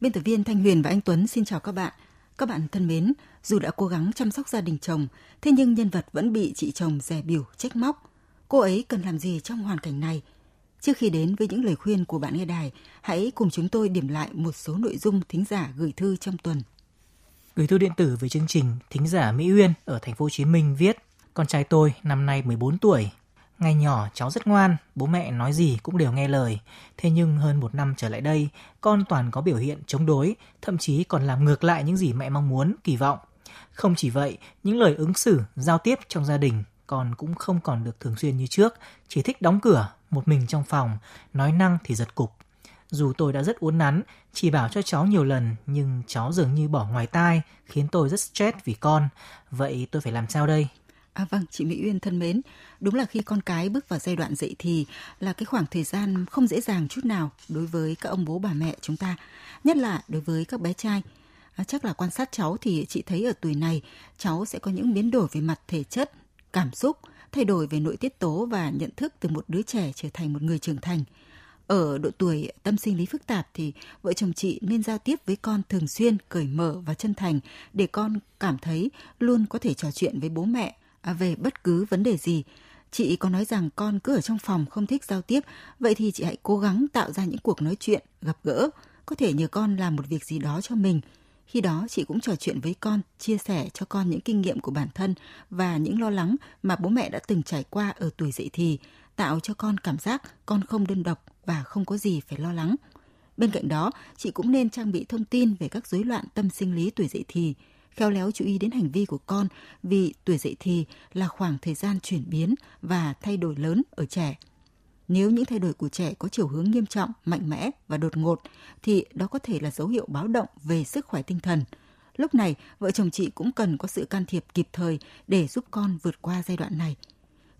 Biên tập viên Thanh Huyền và anh Tuấn xin chào các bạn. Các bạn thân mến, dù đã cố gắng chăm sóc gia đình chồng, thế nhưng nhân vật vẫn bị chị chồng dè bỉu, trách móc. Cô ấy cần làm gì trong hoàn cảnh này? Trước khi đến với những lời khuyên của bạn nghe đài, hãy cùng chúng tôi điểm lại một số nội dung thính giả gửi thư trong tuần. Gửi thư điện tử về chương trình, thính giả Mỹ Uyên ở thành phố Hồ Chí Minh viết: "Con trai tôi năm nay 14 tuổi. Ngày nhỏ cháu rất ngoan, bố mẹ nói gì cũng đều nghe lời. Thế nhưng hơn một năm trở lại đây, con toàn có biểu hiện chống đối, thậm chí còn làm ngược lại những gì mẹ mong muốn, kỳ vọng. Không chỉ vậy, những lời ứng xử, giao tiếp trong gia đình, con cũng không còn được thường xuyên như trước, chỉ thích đóng cửa, một mình trong phòng, nói năng thì giật cục. Dù tôi đã rất uốn nắn, chỉ bảo cho cháu nhiều lần, nhưng cháu dường như bỏ ngoài tai, khiến tôi rất stress vì con. Vậy tôi phải làm sao đây?" Vâng, chị Mỹ Uyên thân mến, đúng là khi con cái bước vào giai đoạn dậy thì là cái khoảng thời gian không dễ dàng chút nào đối với các ông bố bà mẹ chúng ta, nhất là đối với các bé trai. Chắc là quan sát cháu thì chị thấy ở tuổi này cháu sẽ có những biến đổi về mặt thể chất, cảm xúc, thay đổi về nội tiết tố và nhận thức từ một đứa trẻ trở thành một người trưởng thành. Ở độ tuổi tâm sinh lý phức tạp thì vợ chồng chị nên giao tiếp với con thường xuyên, cởi mở và chân thành để con cảm thấy luôn có thể trò chuyện với bố mẹ về bất cứ vấn đề gì. Chị có nói rằng con cứ ở trong phòng không thích giao tiếp, vậy thì chị hãy cố gắng tạo ra những cuộc nói chuyện, gặp gỡ, có thể nhờ con làm một việc gì đó cho mình. Khi đó chị cũng trò chuyện với con, chia sẻ cho con những kinh nghiệm của bản thân và những lo lắng mà bố mẹ đã từng trải qua ở tuổi dậy thì, tạo cho con cảm giác con không đơn độc và không có gì phải lo lắng. Bên cạnh đó, chị cũng nên trang bị thông tin về các rối loạn tâm sinh lý tuổi dậy thì, khéo léo chú ý đến hành vi của con vì tuổi dậy thì là khoảng thời gian chuyển biến và thay đổi lớn ở trẻ. Nếu những thay đổi của trẻ có chiều hướng nghiêm trọng, mạnh mẽ và đột ngột thì đó có thể là dấu hiệu báo động về sức khỏe tinh thần. Lúc này, vợ chồng chị cũng cần có sự can thiệp kịp thời để giúp con vượt qua giai đoạn này.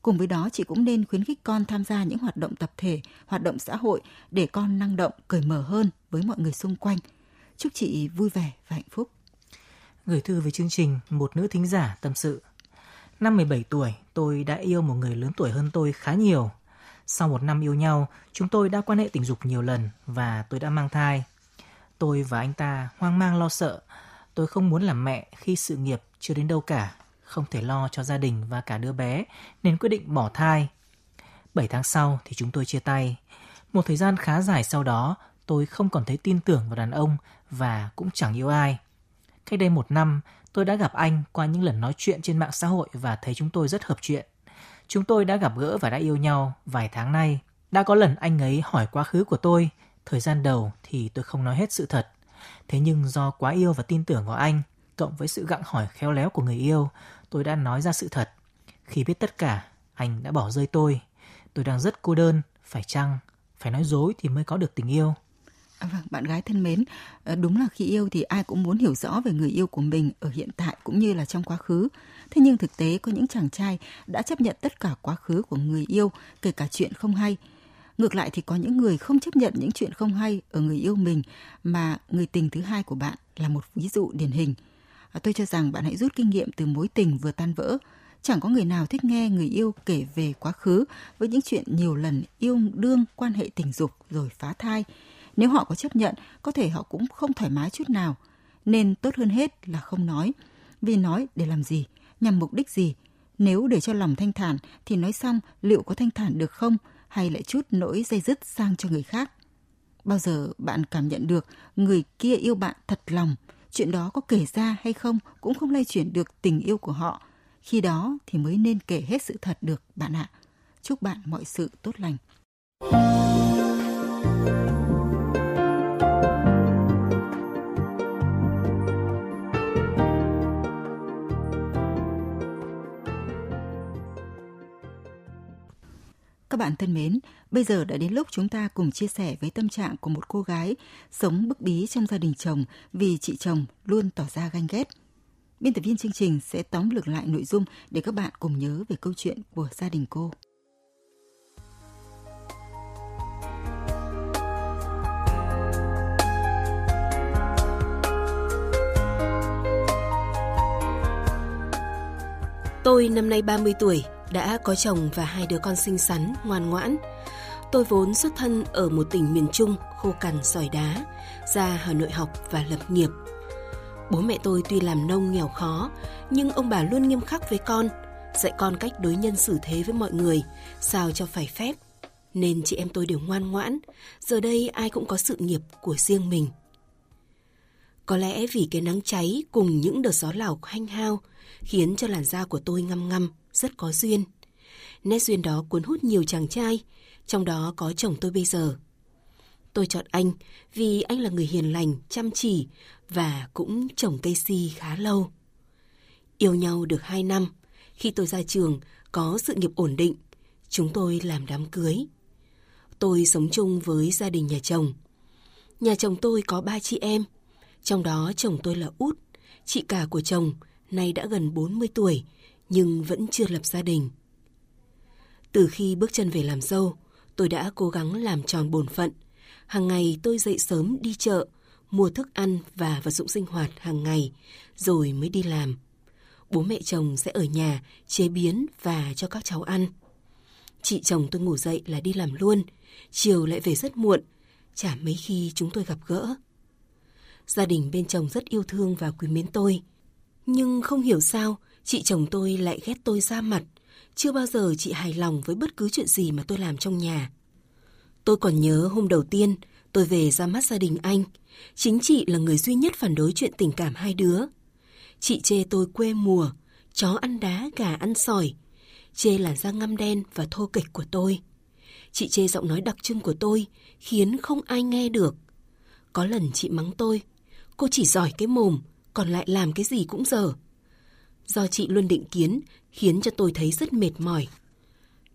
Cùng với đó, chị cũng nên khuyến khích con tham gia những hoạt động tập thể, hoạt động xã hội để con năng động, cởi mở hơn với mọi người xung quanh. Chúc chị vui vẻ và hạnh phúc. Gửi thư về chương trình một nữ thính giả tâm sự: "Năm 17 tuổi, tôi đã yêu một người lớn tuổi hơn tôi khá nhiều. Sau một năm yêu nhau, chúng tôi đã quan hệ tình dục nhiều lần và tôi đã mang thai. Tôi và anh ta hoang mang lo sợ. Tôi không muốn làm mẹ khi sự nghiệp chưa đến đâu cả, không thể lo cho gia đình và cả đứa bé nên quyết định bỏ thai. 7 tháng sau thì chúng tôi chia tay. Một thời gian khá dài sau đó, tôi không còn thấy tin tưởng vào đàn ông và cũng chẳng yêu ai. Cách đây một năm, tôi đã gặp anh qua những lần nói chuyện trên mạng xã hội và thấy chúng tôi rất hợp chuyện. Chúng tôi đã gặp gỡ và đã yêu nhau vài tháng nay. Đã có lần anh ấy hỏi quá khứ của tôi. Thời gian đầu thì tôi không nói hết sự thật. Thế nhưng do quá yêu và tin tưởng vào anh, cộng với sự gặng hỏi khéo léo của người yêu, tôi đã nói ra sự thật. Khi biết tất cả, anh đã bỏ rơi tôi. Tôi đang rất cô đơn, phải chăng phải nói dối thì mới có được tình yêu?" Vâng, bạn gái thân mến, đúng là khi yêu thì ai cũng muốn hiểu rõ về người yêu của mình ở hiện tại cũng như là trong quá khứ. Thế nhưng thực tế có những chàng trai đã chấp nhận tất cả quá khứ của người yêu, kể cả chuyện không hay. Ngược lại thì có những người không chấp nhận những chuyện không hay ở người yêu mình, mà người tình thứ hai của bạn là một ví dụ điển hình. Tôi cho rằng bạn hãy rút kinh nghiệm từ mối tình vừa tan vỡ. Chẳng có người nào thích nghe người yêu kể về quá khứ với những chuyện nhiều lần yêu đương, quan hệ tình dục rồi phá thai. Nếu họ có chấp nhận, có thể họ cũng không thoải mái chút nào. Nên tốt hơn hết là không nói. Vì nói để làm gì? Nhằm mục đích gì? Nếu để cho lòng thanh thản thì nói xong liệu có thanh thản được không? Hay lại chút nỗi dây dứt sang cho người khác? Bao giờ bạn cảm nhận được người kia yêu bạn thật lòng? Chuyện đó có kể ra hay không cũng không lay chuyển được tình yêu của họ. Khi đó thì mới nên kể hết sự thật được bạn ạ. Chúc bạn mọi sự tốt lành. Các Các bạn thân mến, bây giờ đã đến lúc chúng ta cùng chia sẻ với tâm trạng của một cô gái sống bức bí trong gia đình chồng vì chị chồng luôn tỏ ra ganh ghét. Biên tập viên chương trình sẽ tóm lược lại nội dung để các bạn cùng nhớ về câu chuyện của gia đình cô. Tôi năm nay 30 tuổi, đã có chồng và 2 đứa con xinh xắn, ngoan ngoãn. Tôi vốn xuất thân ở một tỉnh miền Trung, khô cằn, sỏi đá, ra Hà Nội học và lập nghiệp. Bố mẹ tôi tuy làm nông nghèo khó, nhưng ông bà luôn nghiêm khắc với con, dạy con cách đối nhân xử thế với mọi người, sao cho phải phép. Nên chị em tôi đều ngoan ngoãn, giờ đây ai cũng có sự nghiệp của riêng mình. Có lẽ vì cái nắng cháy cùng những đợt gió lào hanh hao khiến cho làn da của tôi ngăm ngăm, rất có duyên. Nét duyên đó cuốn hút nhiều chàng trai, trong đó có chồng tôi bây giờ. Tôi chọn anh vì anh là người hiền lành, chăm chỉ và cũng trồng cây si khá lâu. Yêu nhau được 2 năm, khi tôi ra trường có sự nghiệp ổn định, chúng tôi làm đám cưới. Tôi sống chung với gia đình nhà chồng. Nhà chồng tôi có 3 chị em, trong đó chồng tôi là út, chị cả của chồng, nay đã gần 40 tuổi, nhưng vẫn chưa lập gia đình. Từ khi bước chân về làm dâu, tôi đã cố gắng làm tròn bổn phận. Hàng ngày tôi dậy sớm đi chợ, mua thức ăn và vật dụng sinh hoạt hàng ngày, rồi mới đi làm. Bố mẹ chồng sẽ ở nhà chế biến và cho các cháu ăn. Chị chồng tôi ngủ dậy là đi làm luôn, chiều lại về rất muộn, chả mấy khi chúng tôi gặp gỡ. Gia đình bên chồng rất yêu thương và quý mến tôi. Nhưng không hiểu sao, chị chồng tôi lại ghét tôi ra mặt. Chưa bao giờ chị hài lòng với bất cứ chuyện gì mà tôi làm trong nhà. Tôi còn nhớ hôm đầu tiên tôi về ra mắt gia đình anh. Chính chị là người duy nhất phản đối chuyện tình cảm 2 đứa. Chị chê tôi quê mùa, chó ăn đá, gà ăn sỏi. Chê làn da ngăm đen và thô kệch của tôi. Chị chê giọng nói đặc trưng của tôi khiến không ai nghe được. Có lần chị mắng tôi, cô chỉ giỏi cái mồm, còn lại làm cái gì cũng dở. Do chị luôn định kiến, khiến cho tôi thấy rất mệt mỏi.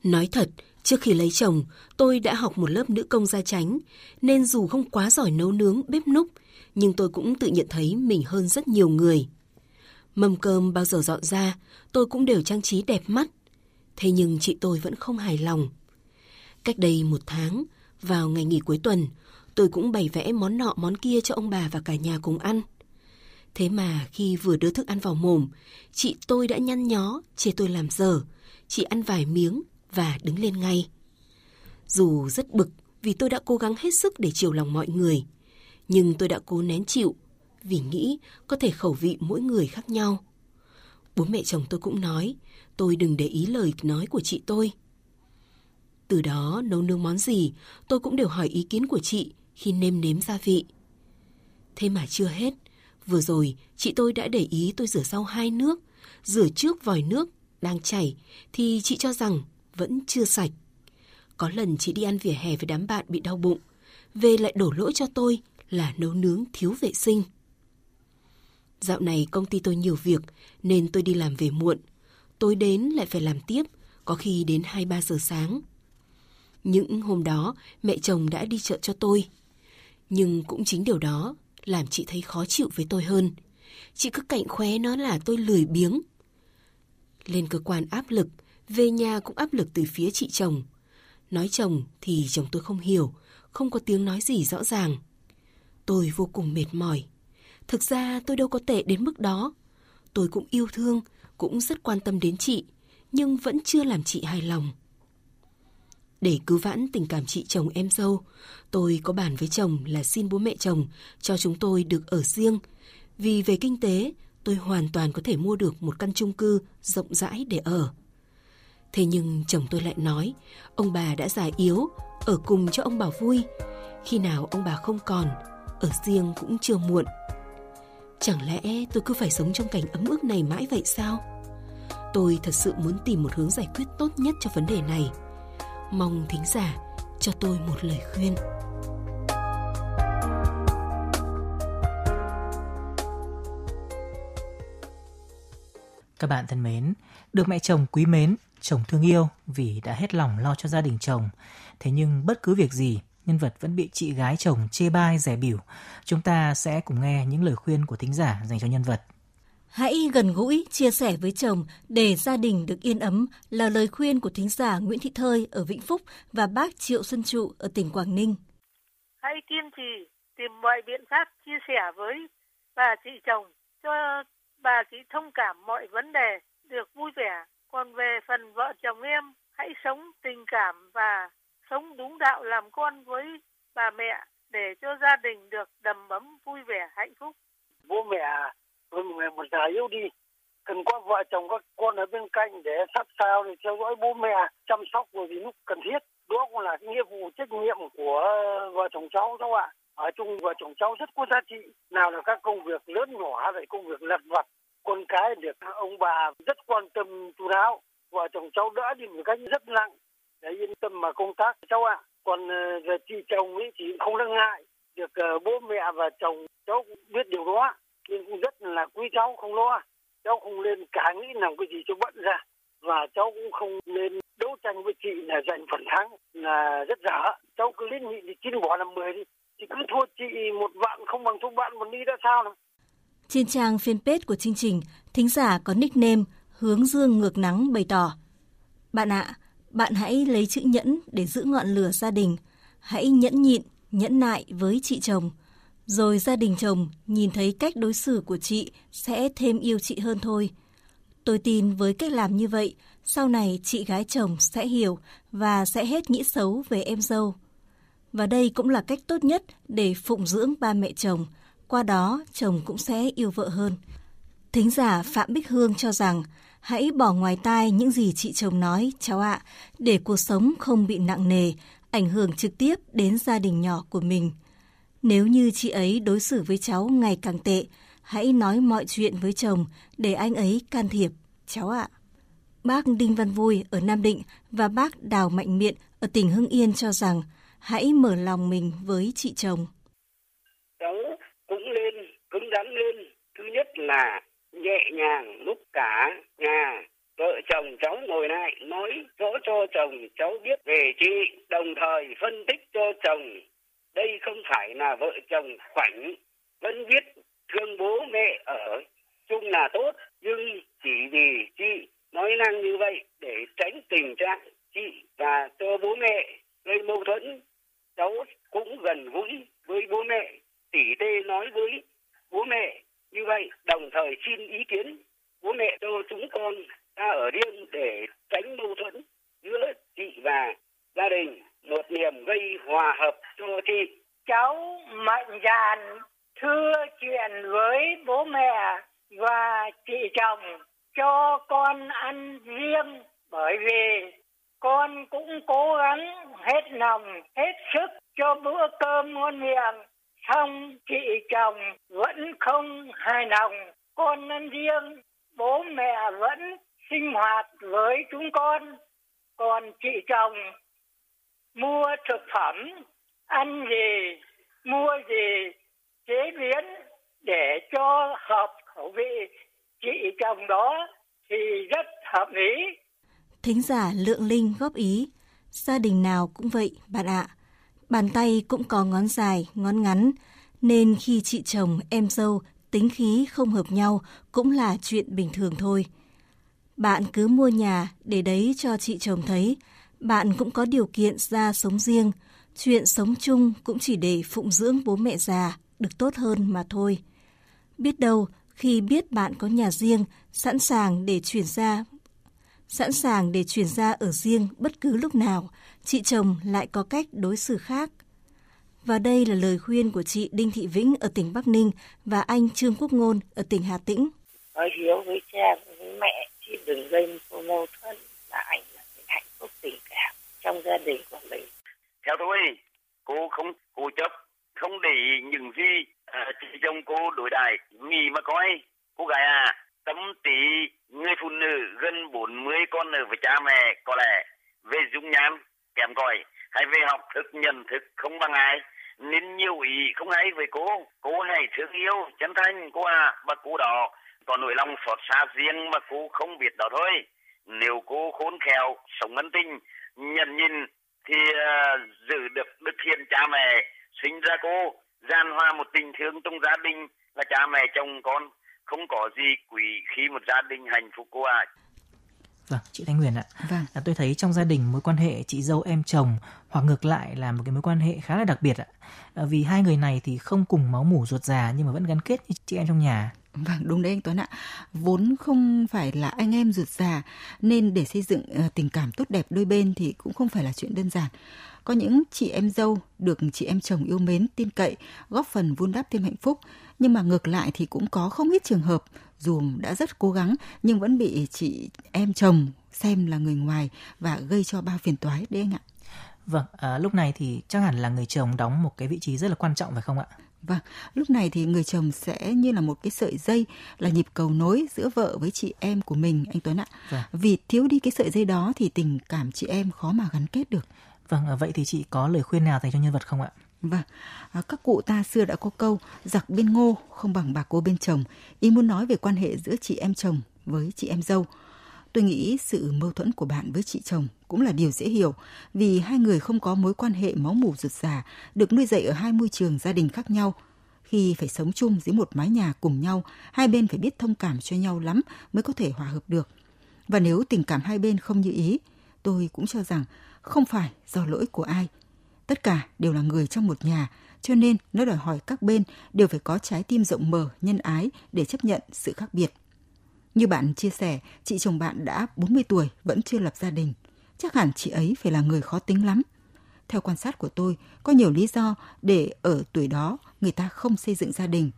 Nói thật, trước khi lấy chồng, tôi đã học một lớp nữ công gia chánh, nên dù không quá giỏi nấu nướng, bếp núc, nhưng tôi cũng tự nhận thấy mình hơn rất nhiều người. Mâm cơm bao giờ dọn ra, tôi cũng đều trang trí đẹp mắt. Thế nhưng chị tôi vẫn không hài lòng. Cách đây 1 tháng, vào ngày nghỉ cuối tuần, tôi cũng bày vẽ món nọ món kia cho ông bà và cả nhà cùng ăn. Thế mà khi vừa đưa thức ăn vào mồm, chị tôi đã nhăn nhó, chê tôi làm dở. Chị ăn vài miếng và đứng lên ngay. Dù rất bực vì tôi đã cố gắng hết sức để chiều lòng mọi người, nhưng tôi đã cố nén chịu vì nghĩ có thể khẩu vị mỗi người khác nhau. Bố mẹ chồng tôi cũng nói tôi đừng để ý lời nói của chị tôi. Từ đó nấu nướng món gì, tôi cũng đều hỏi ý kiến của chị khi nêm nếm gia vị. Thế mà chưa hết. Vừa rồi, chị tôi đã để ý tôi rửa sau 2 nước, rửa trước vòi nước đang chảy thì chị cho rằng vẫn chưa sạch. Có lần chị đi ăn vỉa hè với đám bạn bị đau bụng, về lại đổ lỗi cho tôi là nấu nướng thiếu vệ sinh. Dạo này công ty tôi nhiều việc nên tôi đi làm về muộn. Tối đến lại phải làm tiếp, có khi đến 2-3 giờ sáng. Những hôm đó, mẹ chồng đã đi chợ cho tôi. Nhưng cũng chính điều đó làm chị thấy khó chịu với tôi hơn. Chị cứ cạnh khóe nó là tôi lười biếng. Lên cơ quan áp lực, về nhà cũng áp lực từ phía chị chồng. Nói chồng thì chồng tôi không hiểu, không có tiếng nói gì rõ ràng. Tôi vô cùng mệt mỏi. Thực ra tôi đâu có tệ đến mức đó. Tôi cũng yêu thương, cũng rất quan tâm đến chị, nhưng vẫn chưa làm chị hài lòng. Để cứu vãn tình cảm chị chồng em dâu, tôi có bàn với chồng là xin bố mẹ chồng cho chúng tôi được ở riêng. Vì về kinh tế, tôi hoàn toàn có thể mua được một căn chung cư rộng rãi để ở. Thế nhưng chồng tôi lại nói, ông bà đã già yếu, ở cùng cho ông bà vui. Khi nào ông bà không còn, ở riêng cũng chưa muộn. Chẳng lẽ tôi cứ phải sống trong cảnh ấm ức này mãi vậy sao? Tôi thật sự muốn tìm một hướng giải quyết tốt nhất cho vấn đề này. Mong thính giả cho tôi một lời khuyên. Các bạn thân mến, được mẹ chồng quý mến, chồng thương yêu vì đã hết lòng lo cho gia đình chồng. Thế nhưng bất cứ việc gì, nhân vật vẫn bị chị gái chồng chê bai dè bỉu. Chúng ta sẽ cùng nghe những lời khuyên của thính giả dành cho nhân vật. Hãy gần gũi, chia sẻ với chồng để gia đình được yên ấm là lời khuyên của thính giả Nguyễn Thị Thơ ở Vĩnh Phúc và bác Triệu Xuân Trụ ở tỉnh Quảng Ninh. Hãy kiên trì tìm mọi biện pháp chia sẻ với bà chị chồng cho bà chị thông cảm mọi vấn đề, được vui vẻ. Còn về phần vợ chồng em, hãy sống tình cảm và sống đúng đạo làm con với bà mẹ để cho gia đình được đầm ấm, vui vẻ, hạnh phúc. Bố mẹ với một già yếu đi, cần có vợ chồng các con ở bên cạnh để sát sao để theo dõi bố mẹ, chăm sóc rồi thì lúc cần thiết. Đó cũng là nghĩa vụ trách nhiệm của vợ chồng cháu đâu ạ. Ở chung vợ chồng cháu rất có giá trị, nào là các công việc lớn nhỏ, rồi công việc lặt vặt, con cái được ông bà rất quan tâm chú đáo, vợ chồng cháu đỡ đi một cách rất nặng để yên tâm mà công tác cháu ạ. Còn về chị chồng ấy thì không đáng ngại, được bố mẹ và chồng cháu cũng biết điều đó nên cũng rất là quý cháu, không lo. Cháu không nên cả nghĩ làm cái gì cho bận ra, và cháu cũng không nên đấu tranh với chị là giành phần thắng là rất dở. Cháu cứ liên nghị thì 9 bỏ làm 10 đi, thì cứ thua chị một vạn không bằng thua bạn một đi đã sao nào. Trên trang fanpage của chương trình, thính giả có nickname Hướng Dương Ngược Nắng bày tỏ: Bạn ạ, bạn hãy lấy chữ nhẫn để giữ ngọn lửa gia đình. Hãy nhẫn nhịn, nhẫn nại với chị chồng. Rồi gia đình chồng nhìn thấy cách đối xử của chị sẽ thêm yêu chị hơn thôi. Tôi tin với cách làm như vậy, sau này chị gái chồng sẽ hiểu và sẽ hết nghĩ xấu về em dâu. Và đây cũng là cách tốt nhất để phụng dưỡng ba mẹ chồng. Qua đó, chồng cũng sẽ yêu vợ hơn. Thính giả Phạm Bích Hương cho rằng, hãy bỏ ngoài tai những gì chị chồng nói, cháu ạ, để cuộc sống không bị nặng nề, ảnh hưởng trực tiếp đến gia đình nhỏ của mình. Nếu như chị ấy đối xử với cháu ngày càng tệ, hãy nói mọi chuyện với chồng để anh ấy can thiệp, cháu ạ. Bác Đinh Văn Vui ở Nam Định và bác Đào Mạnh Miện ở tỉnh Hưng Yên cho rằng, hãy mở lòng mình với chị chồng. Cũng lên, cứng rắn lên. Thứ nhất là nhẹ nhàng lúc cả nhà. Vợ chồng cháu ngồi lại nói rõ cho chồng cháu biết về chị, đồng thời phân tích cho chồng. Đây không phải là vợ chồng khoảnh, vẫn biết thương bố mẹ ở chung là tốt. Nhưng chỉ vì chị nói năng như vậy để tránh tình trạng chị và cho bố mẹ gây mâu thuẫn, cháu cũng gần gũi với bố mẹ, tỉ tê nói với bố mẹ như vậy, đồng thời xin ý kiến bố mẹ cho chúng con ta ở riêng để tránh mâu thuẫn giữa chị và gia đình, một niềm gây hòa hợp cho chị. Cháu mạnh dạn thưa chuyện với bố mẹ và chị chồng cho con ăn riêng, bởi vì con cũng cố gắng hết lòng, hết sức cho bữa cơm ngon miệng. Xong chị chồng vẫn không hài lòng, con ăn riêng, bố mẹ vẫn sinh hoạt với chúng con. Còn chị chồng mua thực phẩm, ăn gì, mua gì, chế biến để cho hợp khẩu vị chị chồng đó thì rất hợp lý. Thính giả Lượng Linh góp ý, gia đình nào cũng vậy bạn ạ. Bàn tay cũng có ngón dài, ngón ngắn, nên khi chị chồng, em dâu, tính khí không hợp nhau cũng là chuyện bình thường thôi. Bạn cứ mua nhà để đấy cho chị chồng thấy, bạn cũng có điều kiện ra sống riêng, chuyện sống chung cũng chỉ để phụng dưỡng bố mẹ già, được tốt hơn mà thôi. Biết đâu, khi biết bạn có nhà riêng, sẵn sàng để chuyển ra ở riêng bất cứ lúc nào, chị chồng lại có cách đối xử khác. Và đây là lời khuyên của chị Đinh Thị Vĩnh ở tỉnh Bắc Ninh và anh Trương Quốc Ngôn ở tỉnh Hà Tĩnh. Nói hiếu với cha, với mẹ, chị đừng gây mâu thuẫn là ảnh hưởng đến hạnh phúc tình cảm trong gia đình của mình. Theo tôi, cô không cố chấp, không để những gì chị chồng cô đối đãi, nghĩ mà coi, cô gái à, tâm trí người phụ nữ gần 40 con ở với cha mẹ có lẽ về dung nham kém cỏi, hay về học thức nhận thức không bằng ai, nên nhiều ý không hay với cô hãy thương yêu chân thành cô à, bà cô đó có nỗi lòng xót xa riêng mà cô không biết đó thôi. Nếu cô khôn khéo, sống ân tình, nhận nhìn thì giữ được đức hiền cha mẹ, sinh ra cô, gian hoa một tình thương trong gia đình là cha mẹ chồng con, không có gì quý khi một gia đình hạnh phúc cô ạ. Vâng, chị Thanh Huyền ạ. Vâng. Tôi thấy trong gia đình mối quan hệ chị dâu em chồng hoặc ngược lại là một cái mối quan hệ khá là đặc biệt ạ. Vì hai người này thì không cùng máu mủ ruột già nhưng mà vẫn gắn kết như chị em trong nhà. Vâng, đúng đấy anh Tuấn ạ. Vốn không phải là anh em ruột già nên để xây dựng tình cảm tốt đẹp đôi bên thì cũng không phải là chuyện đơn giản. Có những chị em dâu được chị em chồng yêu mến, tin cậy, góp phần vun đắp thêm hạnh phúc. Nhưng mà ngược lại thì cũng có không ít trường hợp dù đã rất cố gắng nhưng vẫn bị chị em chồng xem là người ngoài và gây cho bao phiền toái đấy anh ạ. Vâng, lúc này thì chắc hẳn là người chồng đóng một cái vị trí rất là quan trọng phải không ạ? Vâng, lúc này thì người chồng sẽ như là một cái sợi dây, là nhịp cầu nối giữa vợ với chị em của mình anh Tuấn ạ. Vâng. Vì thiếu đi cái sợi dây đó thì tình cảm chị em khó mà gắn kết được. Vâng, vậy thì chị có lời khuyên nào dành cho nhân vật không ạ? Vâng, các cụ ta xưa đã có câu giặc bên ngô không bằng bà cô bên chồng, ý muốn nói về quan hệ giữa chị em chồng với chị em dâu. Tôi nghĩ sự mâu thuẫn của bạn với chị chồng cũng là điều dễ hiểu vì hai người không có mối quan hệ máu mủ ruột già, được nuôi dạy ở hai môi trường gia đình khác nhau. Khi phải sống chung dưới một mái nhà cùng nhau, hai bên phải biết thông cảm cho nhau lắm mới có thể hòa hợp được. Và nếu tình cảm hai bên không như ý, tôi cũng cho rằng không phải do lỗi của ai. Tất cả đều là người trong một nhà, cho nên nó đòi hỏi các bên đều phải có trái tim rộng mở, nhân ái để chấp nhận sự khác biệt. Như bạn chia sẻ, chị chồng bạn đã 40 tuổi vẫn chưa lập gia đình. Chắc hẳn chị ấy phải là người khó tính lắm. Theo quan sát của tôi, có nhiều lý do để ở tuổi đó người ta không xây dựng gia đình.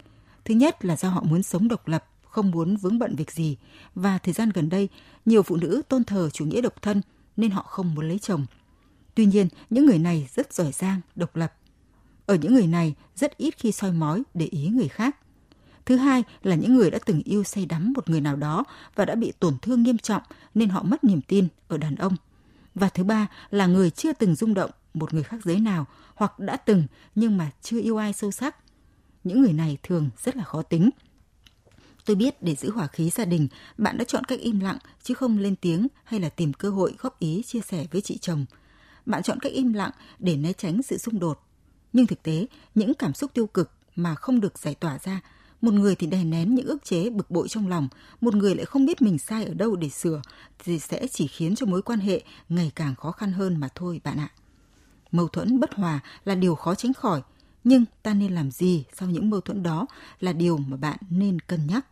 Thứ nhất là do họ muốn sống độc lập, không muốn vướng bận việc gì. Và thời gian gần đây, nhiều phụ nữ tôn thờ chủ nghĩa độc thân nên họ không muốn lấy chồng. Tuy nhiên, những người này rất giỏi giang, độc lập. Ở những người này rất ít khi soi mói để ý người khác. Thứ hai là những người đã từng yêu say đắm một người nào đó và đã bị tổn thương nghiêm trọng nên họ mất niềm tin ở đàn ông. Và thứ ba là người chưa từng rung động một người khác giới nào hoặc đã từng nhưng mà chưa yêu ai sâu sắc. Những người này thường rất là khó tính. Tôi biết để giữ hòa khí gia đình, bạn đã chọn cách im lặng chứ không lên tiếng hay là tìm cơ hội góp ý chia sẻ với chị chồng. Bạn chọn cách im lặng để né tránh sự xung đột. Nhưng thực tế, những cảm xúc tiêu cực mà không được giải tỏa ra, một người thì đè nén những ức chế bực bội trong lòng, một người lại không biết mình sai ở đâu để sửa, thì sẽ chỉ khiến cho mối quan hệ ngày càng khó khăn hơn mà thôi bạn ạ. Mâu thuẫn bất hòa là điều khó tránh khỏi, nhưng ta nên làm gì sau những mâu thuẫn đó là điều mà bạn nên cân nhắc.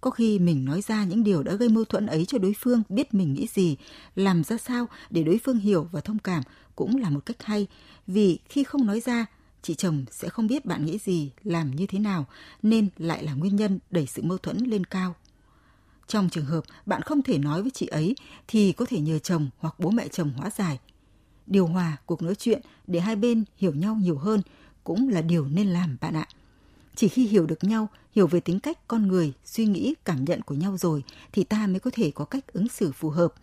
Có khi mình nói ra những điều đã gây mâu thuẫn ấy cho đối phương biết mình nghĩ gì, làm ra sao để đối phương hiểu và thông cảm cũng là một cách hay, vì khi không nói ra, chị chồng sẽ không biết bạn nghĩ gì, làm như thế nào, nên lại là nguyên nhân đẩy sự mâu thuẫn lên cao. Trong trường hợp bạn không thể nói với chị ấy thì có thể nhờ chồng hoặc bố mẹ chồng hóa giải. Điều hòa cuộc nói chuyện để hai bên hiểu nhau nhiều hơn cũng là điều nên làm bạn ạ. Chỉ khi hiểu được nhau, hiểu về tính cách con người, suy nghĩ, cảm nhận của nhau rồi thì ta mới có thể có cách ứng xử phù hợp.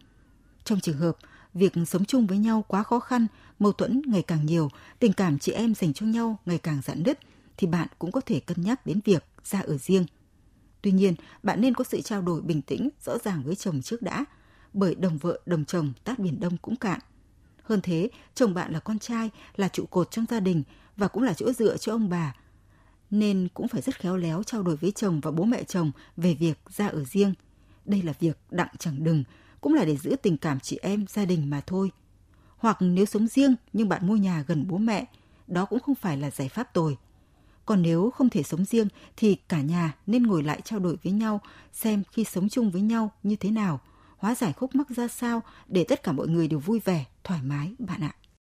Trong trường hợp việc sống chung với nhau quá khó khăn, mâu thuẫn ngày càng nhiều, tình cảm chị em dành cho nhau ngày càng rạn nứt thì bạn cũng có thể cân nhắc đến việc ra ở riêng. Tuy nhiên, bạn nên có sự trao đổi bình tĩnh, rõ ràng với chồng trước đã, bởi đồng vợ đồng chồng tát biển Đông cũng cạn. Hơn thế, chồng bạn là con trai, là trụ cột trong gia đình và cũng là chỗ dựa cho ông bà, nên cũng phải rất khéo léo trao đổi với chồng và bố mẹ chồng về việc ra ở riêng. Đây là việc đặng chẳng đừng, cũng là để giữ tình cảm chị em, gia đình mà thôi. Hoặc nếu sống riêng nhưng bạn mua nhà gần bố mẹ, đó cũng không phải là giải pháp tồi. Còn nếu không thể sống riêng thì cả nhà nên ngồi lại trao đổi với nhau xem khi sống chung với nhau như thế nào, hóa giải khúc mắc ra sao để tất cả mọi người đều vui vẻ, thoải mái bạn ạ.